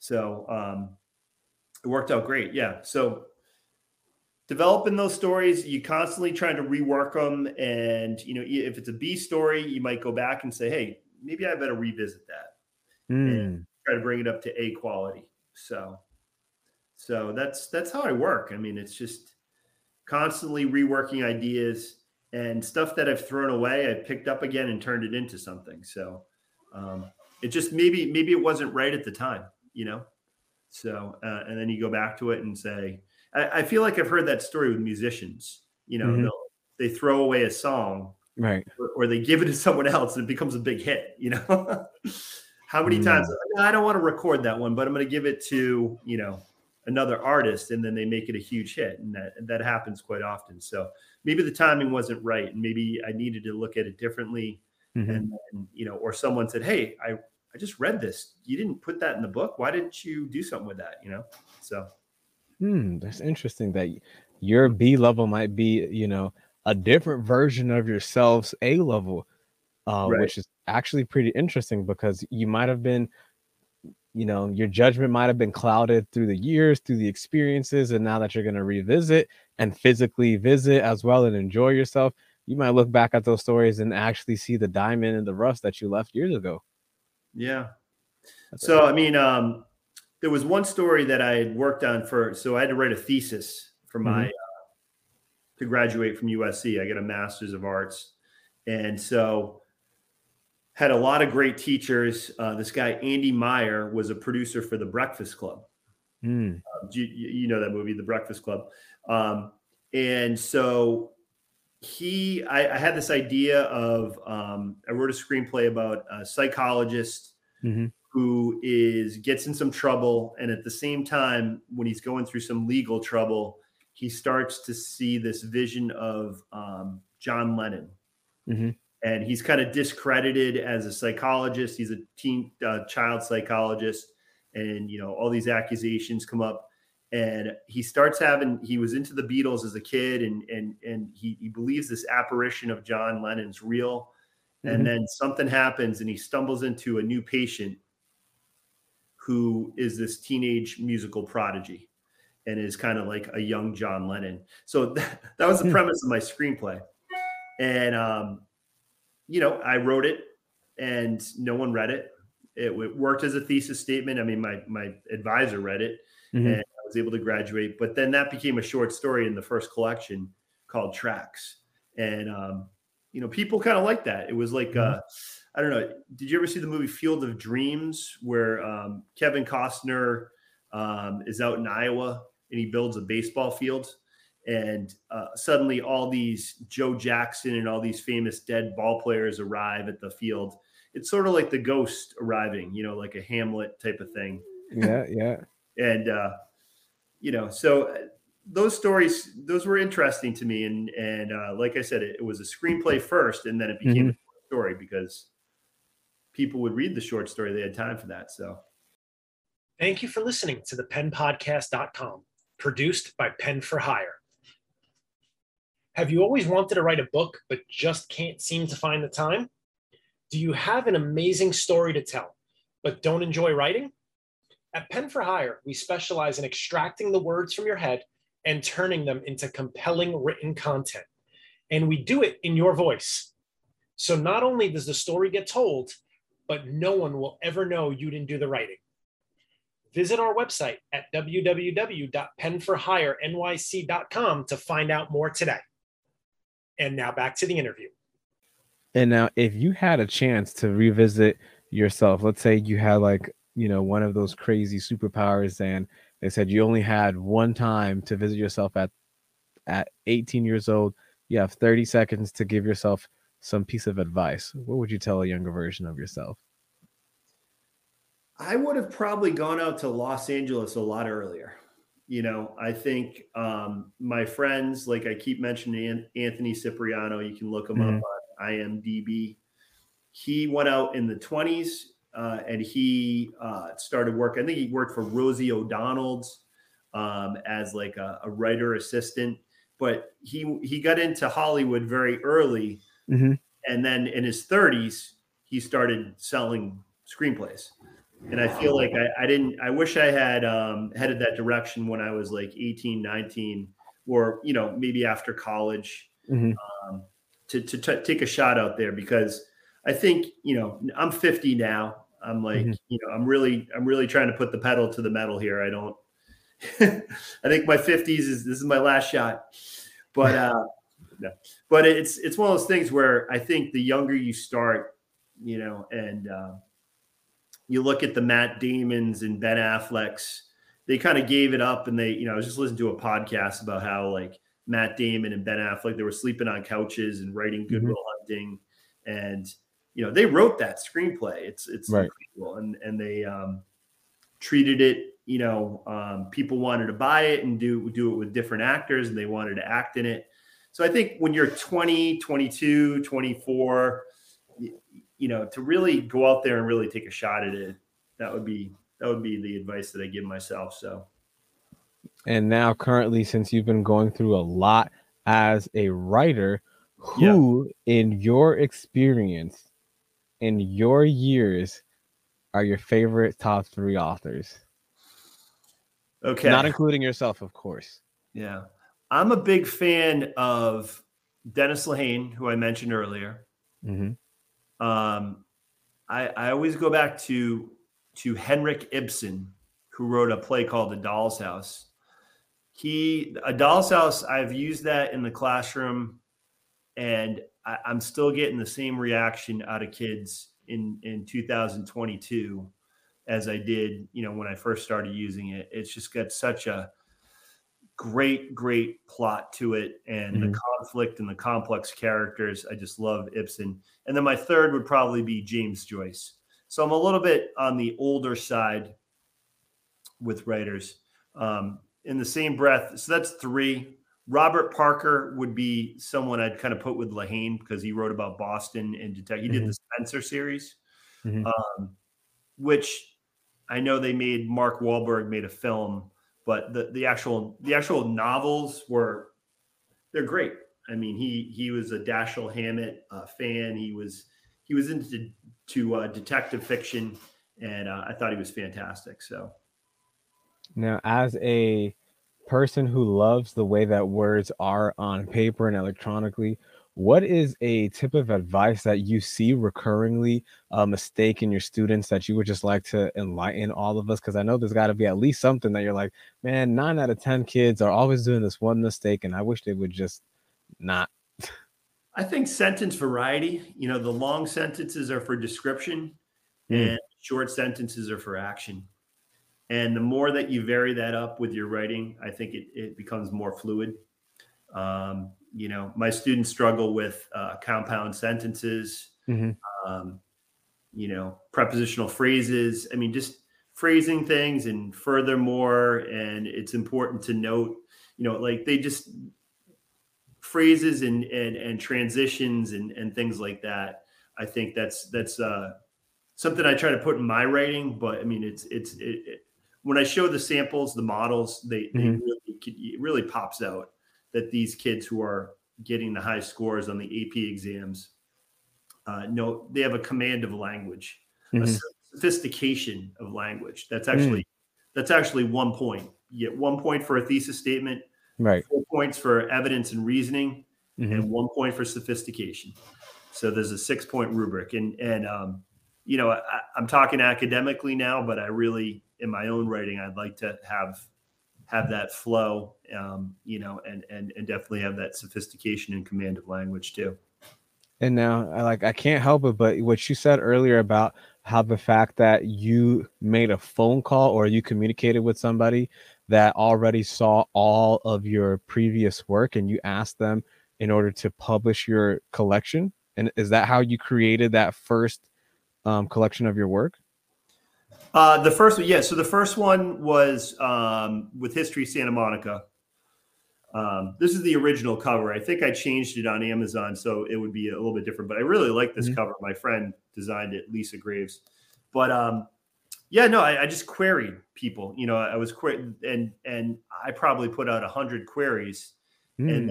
So it worked out great. Yeah. So developing those stories, you constantly trying to rework them. And, you know, if it's a B story, you might go back and say, hey, maybe I better revisit that. And try to bring it up to A quality. So that's how I work. I mean, it's just constantly reworking ideas and stuff that I've thrown away. I picked up again and turned it into something. So it just maybe it wasn't right at the time, you know. So and then you go back to it and say, I feel like I've heard that story with musicians. You know, mm-hmm. they throw away a song, right? Or they give it to someone else and it becomes a big hit. You know. How many times I don't want to record that one, but I'm going to give it to, you know, another artist, and then they make it a huge hit. And that happens quite often. So maybe the timing wasn't right. And maybe I needed to look at it differently. Mm-hmm. And, you know, or someone said, hey, I just read this. You didn't put that in the book. Why didn't you do something with that? You know? So. That's interesting that your B level might be, you know, a different version of yourself's A level, right. Which is actually pretty interesting because you might have been, you know, your judgment might have been clouded through the years, through the experiences, and now that you're going to revisit and physically visit as well and enjoy yourself, you might look back at those stories and actually see the diamond in the rough that you left years ago. Yeah. So, I mean, there was one story that I had worked on so I had to write a thesis for my, to graduate from USC. I got a master's of arts. And so, had a lot of great teachers. This guy, Andy Meyer, was a producer for The Breakfast Club. You know that movie, The Breakfast Club. And so I had this idea of, I wrote a screenplay about a psychologist who gets in some trouble. And at the same time, when he's going through some legal trouble, he starts to see this vision of John Lennon. Mm-hmm. And he's kind of discredited as a psychologist. He's a child psychologist. And, you know, all these accusations come up. And he was into the Beatles as a kid. And he believes this apparition of John Lennon's real. Mm-hmm. And then something happens and he stumbles into a new patient who is this teenage musical prodigy and is kind of like a young John Lennon. So that was the premise of my screenplay. And, you know, I wrote it and no one read it. It worked as a thesis statement. I mean, my advisor read it and I was able to graduate, but then that became a short story in the first collection called Tracks. And, you know, people kind of like that. It was like, I don't know. Did you ever see the movie Field of Dreams where Kevin Costner is out in Iowa and he builds a baseball field. And suddenly all these Joe Jackson and all these famous dead ball players arrive at the field. It's sort of like the ghost arriving, you know, like a Hamlet type of thing. Yeah, yeah. And, you know, so those stories, those were interesting to me. And like I said, it was a screenplay first, and then it became a short story because people would read the short story. They had time for that. So thank you for listening to thepenpodcast.com, produced by Pen for Hire. Have you always wanted to write a book, but just can't seem to find the time? Do you have an amazing story to tell, but don't enjoy writing? At Pen for Hire, we specialize in extracting the words from your head and turning them into compelling written content. And we do it in your voice. So not only does the story get told, but no one will ever know you didn't do the writing. Visit our website at www.penforhirenyc.com to find out more today. And now back to the interview. And now, if you had a chance to revisit yourself, let's say you had like, you know, one of those crazy superpowers and they said you only had one time to visit yourself at 18 years old, you have 30 seconds to give yourself some piece of advice. What would you tell a younger version of yourself? I would have probably gone out to Los Angeles a lot earlier. You know, I think my friends, like I keep mentioning Anthony Cipriano, you can look him up on IMDb. He went out in the 20s and he started work. I think he worked for Rosie O'Donnell's as like a writer assistant, but he got into Hollywood very early. And then in his 30s, he started selling screenplays. And I feel like I wish I had headed that direction when I was like 18, 19, or, you know, maybe after college to take a shot out there, because I think, you know, I'm 50 now. I'm like, you know, I'm really trying to put the pedal to the metal here. I don't, I think my 50s this is my last shot, but, no. But it's one of those things where I think the younger you start, you know, and, you look at the Matt Damon's and Ben Affleck's, they kind of gave it up. And they, you know, I was just listening to a podcast about how like Matt Damon and Ben Affleck, they were sleeping on couches and writing Goodwill Hunting. And, you know, they wrote that screenplay. It's right. Incredible. And they treated it, you know, people wanted to buy it and do it with different actors, and they wanted to act in it. So I think when you're 20, 22, 24, you know, to really go out there and really take a shot at it, that would be the advice that I give myself. So, and now currently, since you've been going through a lot as a writer, who in your experience, in your years, are your favorite top 3 authors? Okay. Not including yourself, of course. Yeah. I'm a big fan of Dennis Lehane, who I mentioned earlier. I always go back to Henrik Ibsen, who wrote a play called A Doll's House. A Doll's House, I've used that in the classroom, and I'm still getting the same reaction out of kids in 2022 as I did, you know, when I first started using it. It's just got such a great plot to it, and the conflict and the complex characters. I just love Ibsen. And then my third would probably be James Joyce. So I'm a little bit on the older side with writers. In the same breath, so that's 3. Robert Parker would be someone I'd kind of put with Lehane, because he wrote about Boston and detective. He did the Spencer series, which I know they made. Mark Wahlberg made a film. But the actual novels they're great. I mean, he was a Dashiell Hammett fan. He was into detective fiction, and I thought he was fantastic. So now, as a person who loves the way that words are on paper and electronically, what is a tip of advice that you see recurringly a mistake in your students that you would just like to enlighten all of us? Because I know there's got to be at least something that you're like, man, 9 out of 10 kids are always doing this one mistake, and I wish they would just not. I think sentence variety. You know, the long sentences are for description and short sentences are for action. And the more that you vary that up with your writing, I think it becomes more fluid. You know, my students struggle with compound sentences, you know, prepositional phrases. I mean, just phrasing things and furthermore. And it's important to note, you know, like they just phrases and transitions and things like that. I think that's something I try to put in my writing, but I mean, it's when I show the samples, the models, it really pops out that these kids who are getting the high scores on the AP exams, know they have a command of language, a sophistication of language. That's actually 1 point. You get 1 point for a thesis statement, right? 4 points for evidence and reasoning, and 1 point for sophistication. So there's a 6 point rubric, and you know, I'm talking academically now, but I really, in my own writing, I'd like to have that flow, you know, and definitely have that sophistication and command of language too. And now I can't help it, but what you said earlier about how the fact that you made a phone call or you communicated with somebody that already saw all of your previous work and you asked them in order to publish your collection. And is that how you created that first collection of your work? The first one, yeah. So the first one was with History of Santa Monica. This is the original cover. I think I changed it on Amazon, so it would be a little bit different. But I really like this cover. My friend designed it, Lisa Graves. But I just queried people. You know, I was and I probably put out 100 queries, and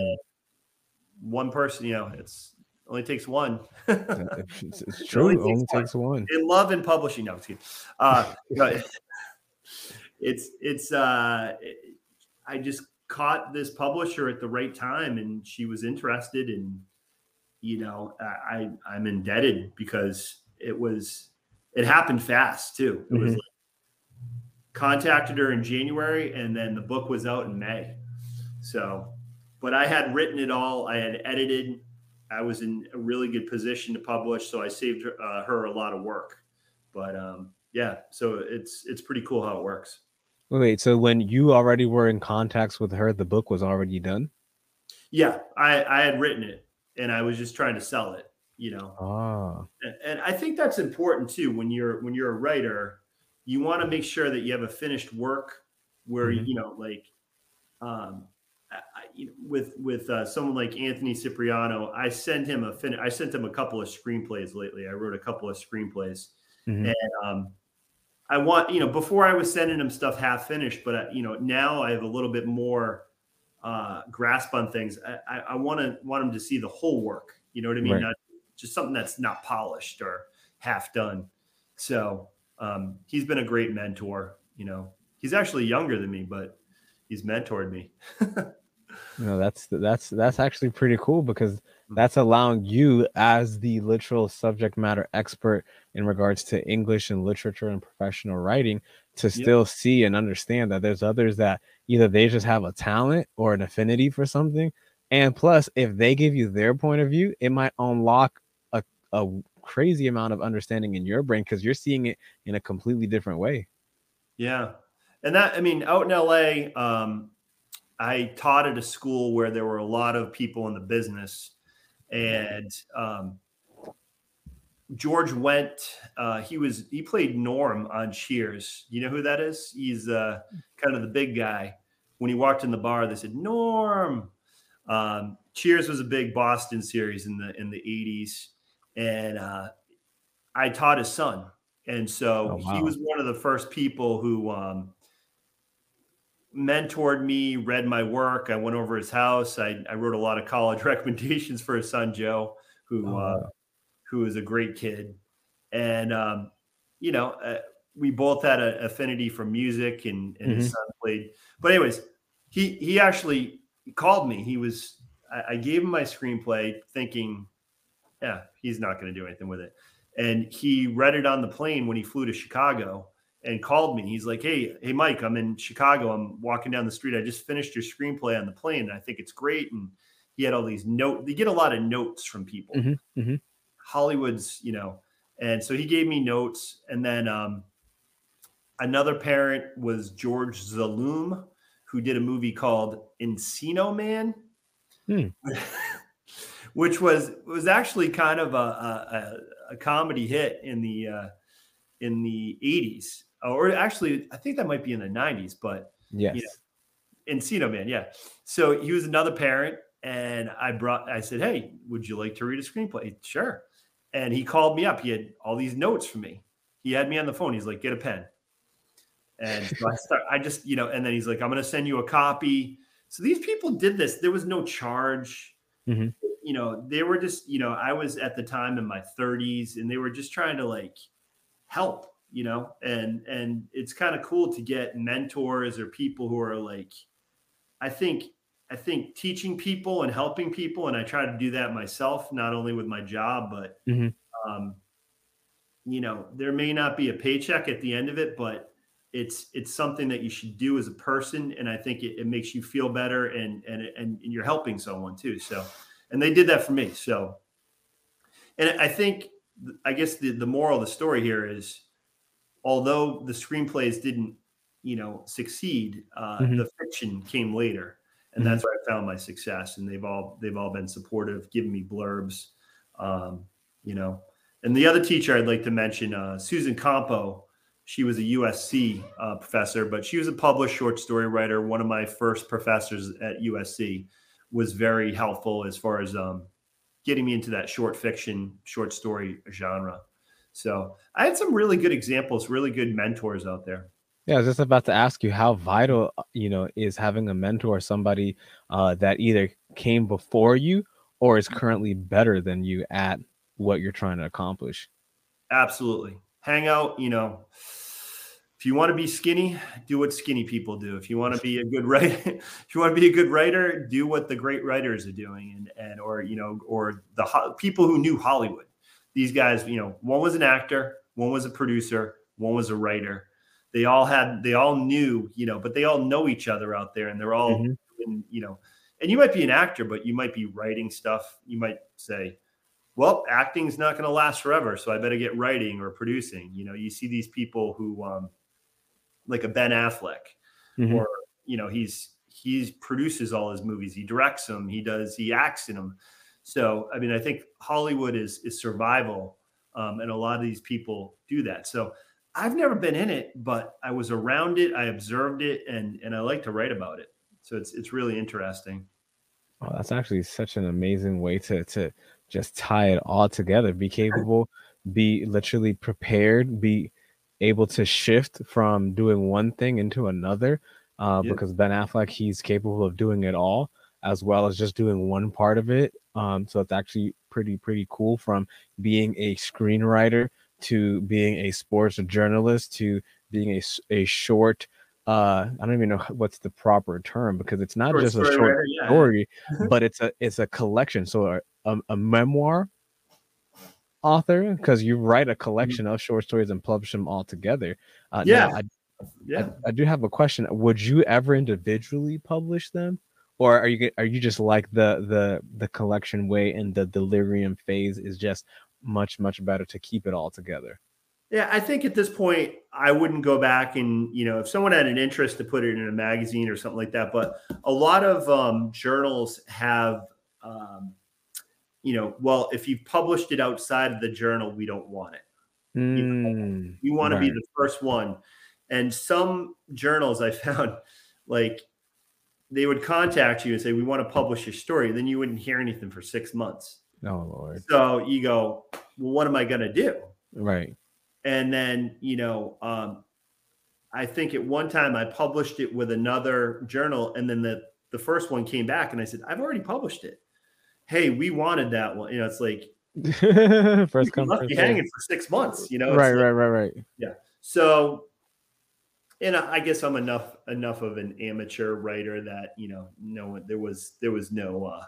one person. You know, it's only takes one. It's true. It only takes one. In love and publishing. No, excuse. I just caught this publisher at the right time and she was interested, and you know, I'm indebted because it happened fast too. It was like, contacted her in January and then the book was out in May. So, but I had written it all. I had edited. I was in a really good position to publish. So I saved her a lot of work, but so it's pretty cool how it works. Wait, so when you already were in contacts with her, the book was already done? Yeah, I had written it and I was just trying to sell it, you know. Oh. And I think that's important too. When you're a writer, you want to make sure that you have a finished work where, you know, like with someone like Anthony Cipriano, I sent him a couple of screenplays lately. I wrote a couple of screenplays and I want, you know, before I was sending them stuff half finished, but I, you know, now I have a little bit more grasp on things. I want them to see the whole work. You know what I mean? Right. Not just something that's not polished or half done. So he's been a great mentor. You know, he's actually younger than me, but he's mentored me. No, that's actually pretty cool because that's allowing you as the literal subject matter expert in regards to English and literature and professional writing to still see and understand that there's others that either they just have a talent or an affinity for something. And plus, if they give you their point of view, it might unlock a crazy amount of understanding in your brain because you're seeing it in a completely different way. Yeah. And that, I mean, out in LA, I taught at a school where there were a lot of people in the business, and George Wendt, he played Norm on Cheers. You know who that is? He's kind of the big guy. When he walked in the bar, they said Norm. Cheers was a big Boston series in the 80s, and I taught his son, and so he was one of the first people who mentored me, read my work. I went over his house. I wrote a lot of college recommendations for his son, Joe, who is a great kid. And, you know, we both had an affinity for music and his son played. But anyways, he actually called me. I gave him my screenplay thinking, yeah, he's not going to do anything with it. And he read it on the plane when he flew to Chicago and called me. He's like, hey, Mike, I'm in Chicago. I'm walking down the street. I just finished your screenplay on the plane, and I think it's great. And he had all these notes. They get a lot of notes from people. Hollywood's, you know, and so he gave me notes. And then Another parent was George Zaloom, who did a movie called Encino Man, which was actually kind of a comedy hit in the 80s, or actually I think that might be in the 90s, but yes, you know, Encino Man. Yeah. So he was another parent, and I said, "Hey, would you like to read a screenplay?" Sure. And he called me up. He had all these notes for me. He had me on the phone. He's like, "Get a pen." And so I just, you know, and then he's like, "I'm going to send you a copy." So these people did this. There was no charge. Mm-hmm. You know, they were just, you know, I was at the time in my 30s, and they were just trying to like help, you know, and it's kind of cool to get mentors or people who are like, I think teaching people and helping people. And I try to do that myself, not only with my job, but, you know, there may not be a paycheck at the end of it, but it's something that you should do as a person. And I think it makes you feel better, and you're helping someone too. So, and they did that for me. So, and I think, I guess the moral of the story here is, although the screenplays didn't, you know, succeed, the fiction came later, and that's where I found my success. And they've all been supportive, giving me blurbs, you know, and the other teacher I'd like to mention, Susan Campo. She was a USC professor, but she was a published short story writer. One of my first professors at USC was very helpful as far as getting me into that short fiction, short story genre. So I had some really good examples, really good mentors out there. Yeah, I was just about to ask you how vital, you know, is having a mentor, somebody that either came before you or is currently better than you at what you're trying to accomplish. Absolutely. Hang out, you know, if you want to be skinny, do what skinny people do. If you want to be a good writer, do what the great writers are doing, and or, you know, or the people who knew Hollywood. These guys, you know, one was an actor, one was a producer, one was a writer. They all knew, you know, but they all know each other out there, and they're all, you know, and you might be an actor, but you might be writing stuff. You might say, well, acting's not going to last forever, so I better get writing or producing. You know, you see these people who, like a Ben Affleck, or, you know, he produces all his movies, he directs them, he acts in them. So, I mean, I think Hollywood is survival, and a lot of these people do that. So, I've never been in it, but I was around it, I observed it, and I like to write about it. So it's really interesting. Oh, that's actually such an amazing way to just tie it all together. Be capable, be literally prepared, be able to shift from doing one thing into another, because Ben Affleck, he's capable of doing it all as well as just doing one part of it. So it's actually pretty cool, from being a screenwriter to being a sports journalist to being a short, I don't even know what's the proper term, because it's not just a short story, but it's a collection. So a memoir author, because you write a collection of short stories and publish them all together. I do have a question. Would you ever individually publish them, or are you just like the collection way, and the Delirium Phase is just much better to keep it all together? Yeah, I think at this point, I wouldn't go back and, you know, if someone had an interest to put it in a magazine or something like that. But a lot of journals have, you know, well, if you've published it outside of the journal, we don't want it. You know, we want to be the first one. And some journals I found, like, they would contact you and say, "We want to publish your story." Then you wouldn't hear anything for 6 months. Oh, Lord. So you go, well, what am I going to do? Right. And then, you know, I think at one time I published it with another journal, and then the first one came back and I said, "I've already published it. Hey, we wanted that one." You know, it's like, first come, first hanging for 6 months, you know? Right. Yeah. So, and I guess I'm enough of an amateur writer that, you know, there was no,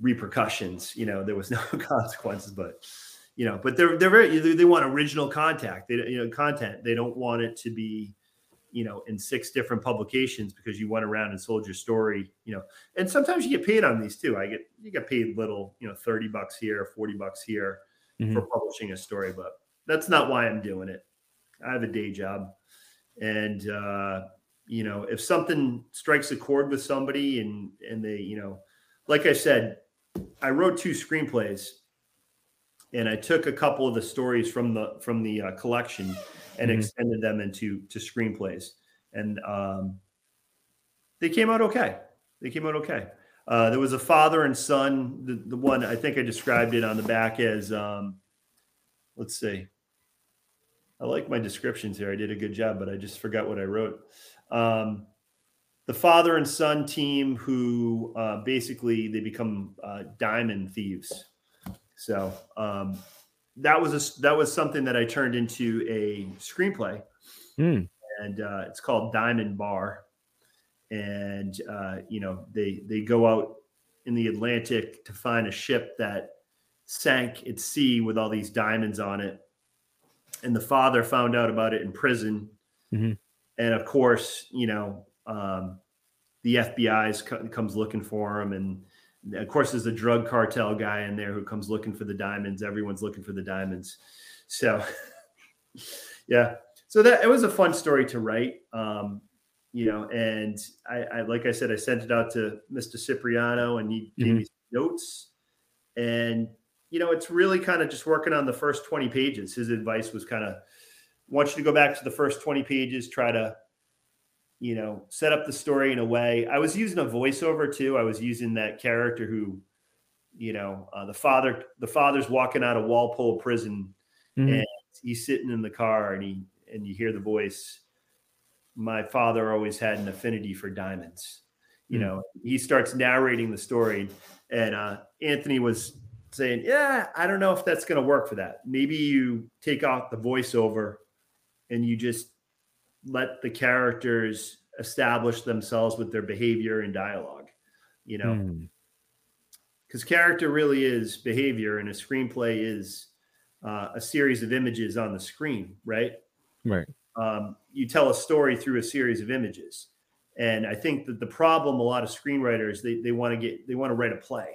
repercussions, you know, there was no consequences, but, you know, but they want original content. They don't want it to be, you know, in 6 different publications because you went around and sold your story, you know, and sometimes you get paid on these too. You get paid little, you know, $30 here, $40 here for publishing a story, but that's not why I'm doing it. I have a day job. And, you know, if something strikes a chord with somebody and they, you know, like I said, I wrote 2 screenplays and I took a couple of the stories from the collection and extended them into screenplays. And they came out okay. There was a father and son. The one, I think I described it on the back as, let's see. I like my descriptions here. I did a good job, but I just forgot what I wrote. The father and son team who basically they become diamond thieves. So that was something that I turned into a screenplay. And it's called Diamond Bar. And, you know, they go out in the Atlantic to find a ship that sank at sea with all these diamonds on it. And the father found out about it in prison. And of course, you know, the FBI comes looking for him. And of course, there's a drug cartel guy in there who comes looking for the diamonds. Everyone's looking for the diamonds. So, yeah. So that it was a fun story to write. You know, and I, like I said, I sent it out to Mr. Cipriano and he gave me some notes. And, you know, it's really kind of just working on the first 20 pages. His advice was kind of, want you to go back to the first 20 pages, try to, you know, set up the story in a way. I was using a voiceover too. I was using that character who, you know, the father's walking out of Walpole prison and he's sitting in the car and you hear the voice. My father always had an affinity for diamonds. You know, he starts narrating the story and Anthony was saying, yeah, I don't know if that's going to work for that. Maybe you take off the voiceover and you just let the characters establish themselves with their behavior and dialogue, you know, because character really is behavior and a screenplay is a series of images on the screen, right? Right. You tell a story through a series of images. And I think that the problem, a lot of screenwriters, they want to write a play.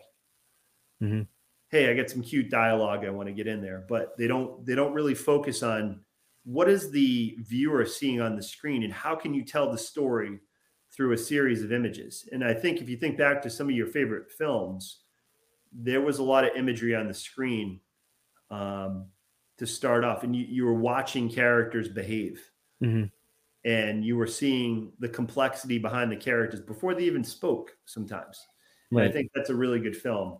Hey, I got some cute dialogue I want to get in there, but they don't really focus on what is the viewer seeing on the screen and how can you tell the story through a series of images? And I think if you think back to some of your favorite films, there was a lot of imagery on the screen, to start off and you were watching characters behave. And you were seeing the complexity behind the characters before they even spoke sometimes. Right. And I think that's a really good film.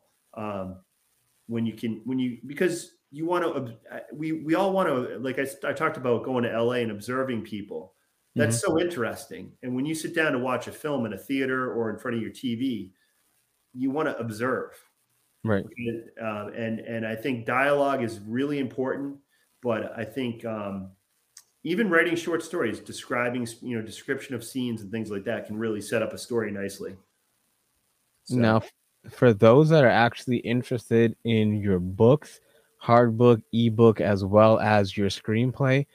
Because you want to, we all want to, like I talked about going to LA and observing people. That's so interesting. And when you sit down to watch a film in a theater or in front of your TV, you want to observe. Right. And I think dialogue is really important, but I think, even writing short stories, describing, you know, description of scenes and things like that can really set up a story nicely. So. Now, for those that are actually interested in your books, hard book, ebook, as well as your screenplay,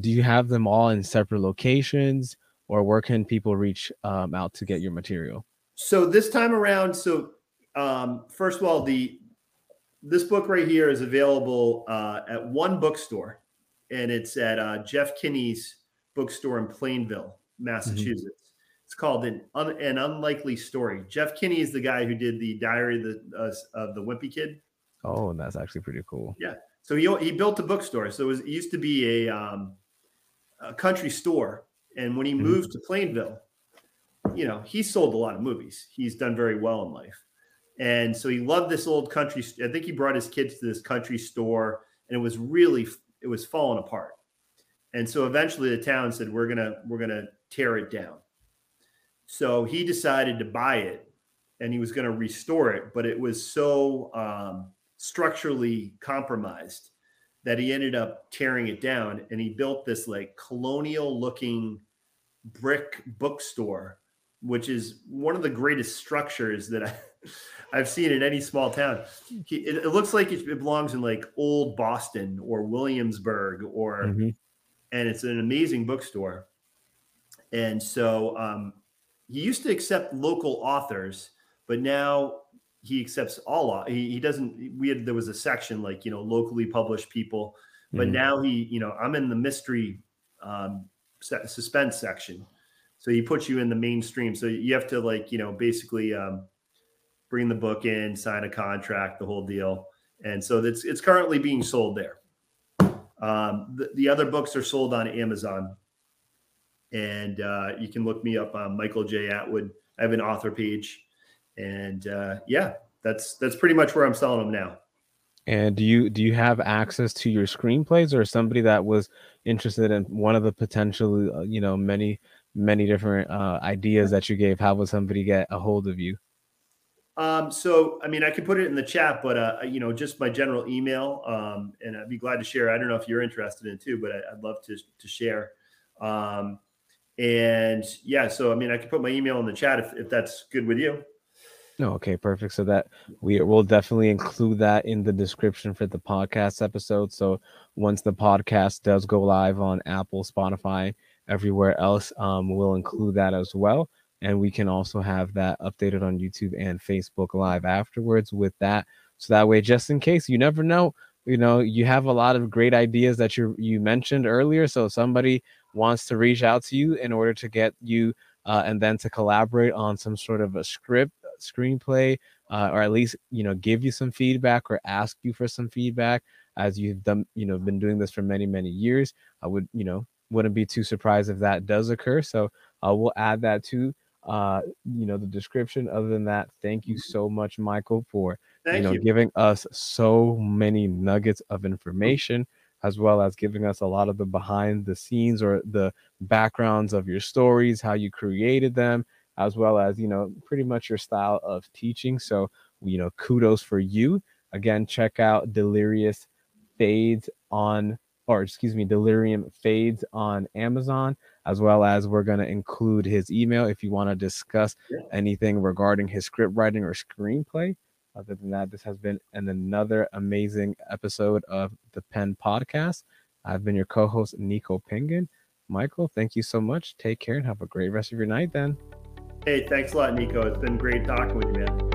do you have them all in separate locations or where can people reach out to get your material? So this time around, first of all, this book right here is available at one bookstore. And it's at Jeff Kinney's bookstore in Plainville, Massachusetts. It's called An Unlikely Story. Jeff Kinney is the guy who did the Diary of the Wimpy Kid. Oh, and that's actually pretty cool. Yeah. So he built a bookstore. So it used to be a country store. And when he moved to Plainville, you know, he sold a lot of movies. He's done very well in life. And so he loved this old country. I think he brought his kids to this country store. And it was falling apart. And so eventually the town said, we're going to tear it down. So he decided to buy it and he was going to restore it, but it was so structurally compromised that he ended up tearing it down. And he built this like colonial looking brick bookstore, which is one of the greatest structures that I've seen in any small town. It looks like it belongs in like old Boston or Williamsburg or, and it's an amazing bookstore. And so he used to accept local authors, but now he accepts all. He doesn't, there was a section like, you know, locally published people, but now he, you know, I'm in the mystery suspense section. So he puts you in the mainstream. So you have to, like, you know, basically bring the book in, sign a contract, the whole deal. And so that's, it's currently being sold there. The other books are sold on Amazon. And you can look me up on Michael J. Atwood. I have an author page. And yeah, that's pretty much where I'm selling them now. And do you have access to your screenplays, or somebody that was interested in one of the potential, you know, many different ideas that you gave? How would somebody get a hold of you? So, I mean, I could put it in the chat, but, you know, just my general email, and I'd be glad to share. I don't know if you're interested in it too, but I'd love to share. And yeah, so, I mean, I could put my email in the chat if that's good with you. No, okay, perfect. So that we will definitely include that in the description for the podcast episode. So once the podcast does go live on Apple, Spotify, everywhere else, we'll include that as well. And we can also have that updated on YouTube and Facebook Live afterwards with that. So that way, just in case, you never know, you know, you have a lot of great ideas that you mentioned earlier. So if somebody wants to reach out to you in order to get you and then to collaborate on some sort of a script, screenplay, or at least, you know, give you some feedback or ask you for some feedback, as you've done, you know, been doing this for many years, I would, you know, wouldn't be too surprised if that does occur. So we'll add that to you know, the description. Other than that, thank you so much, Michael, for giving us so many nuggets of information, as well as giving us a lot of the behind the scenes or the backgrounds of your stories, how you created them, as well as, you know, pretty much your style of teaching. So, you know, kudos for you. Again, check out Delirium Fades on Amazon, as well as we're going to include his email if you want to discuss anything regarding his script writing or screenplay. Other than that, this has been another amazing episode of the Pen Podcast. I've been your co-host, Nico Pingen. Michael, thank you so much. Take care and have a great rest of your night then. Hey, thanks a lot, Nico. It's been great talking with you, man.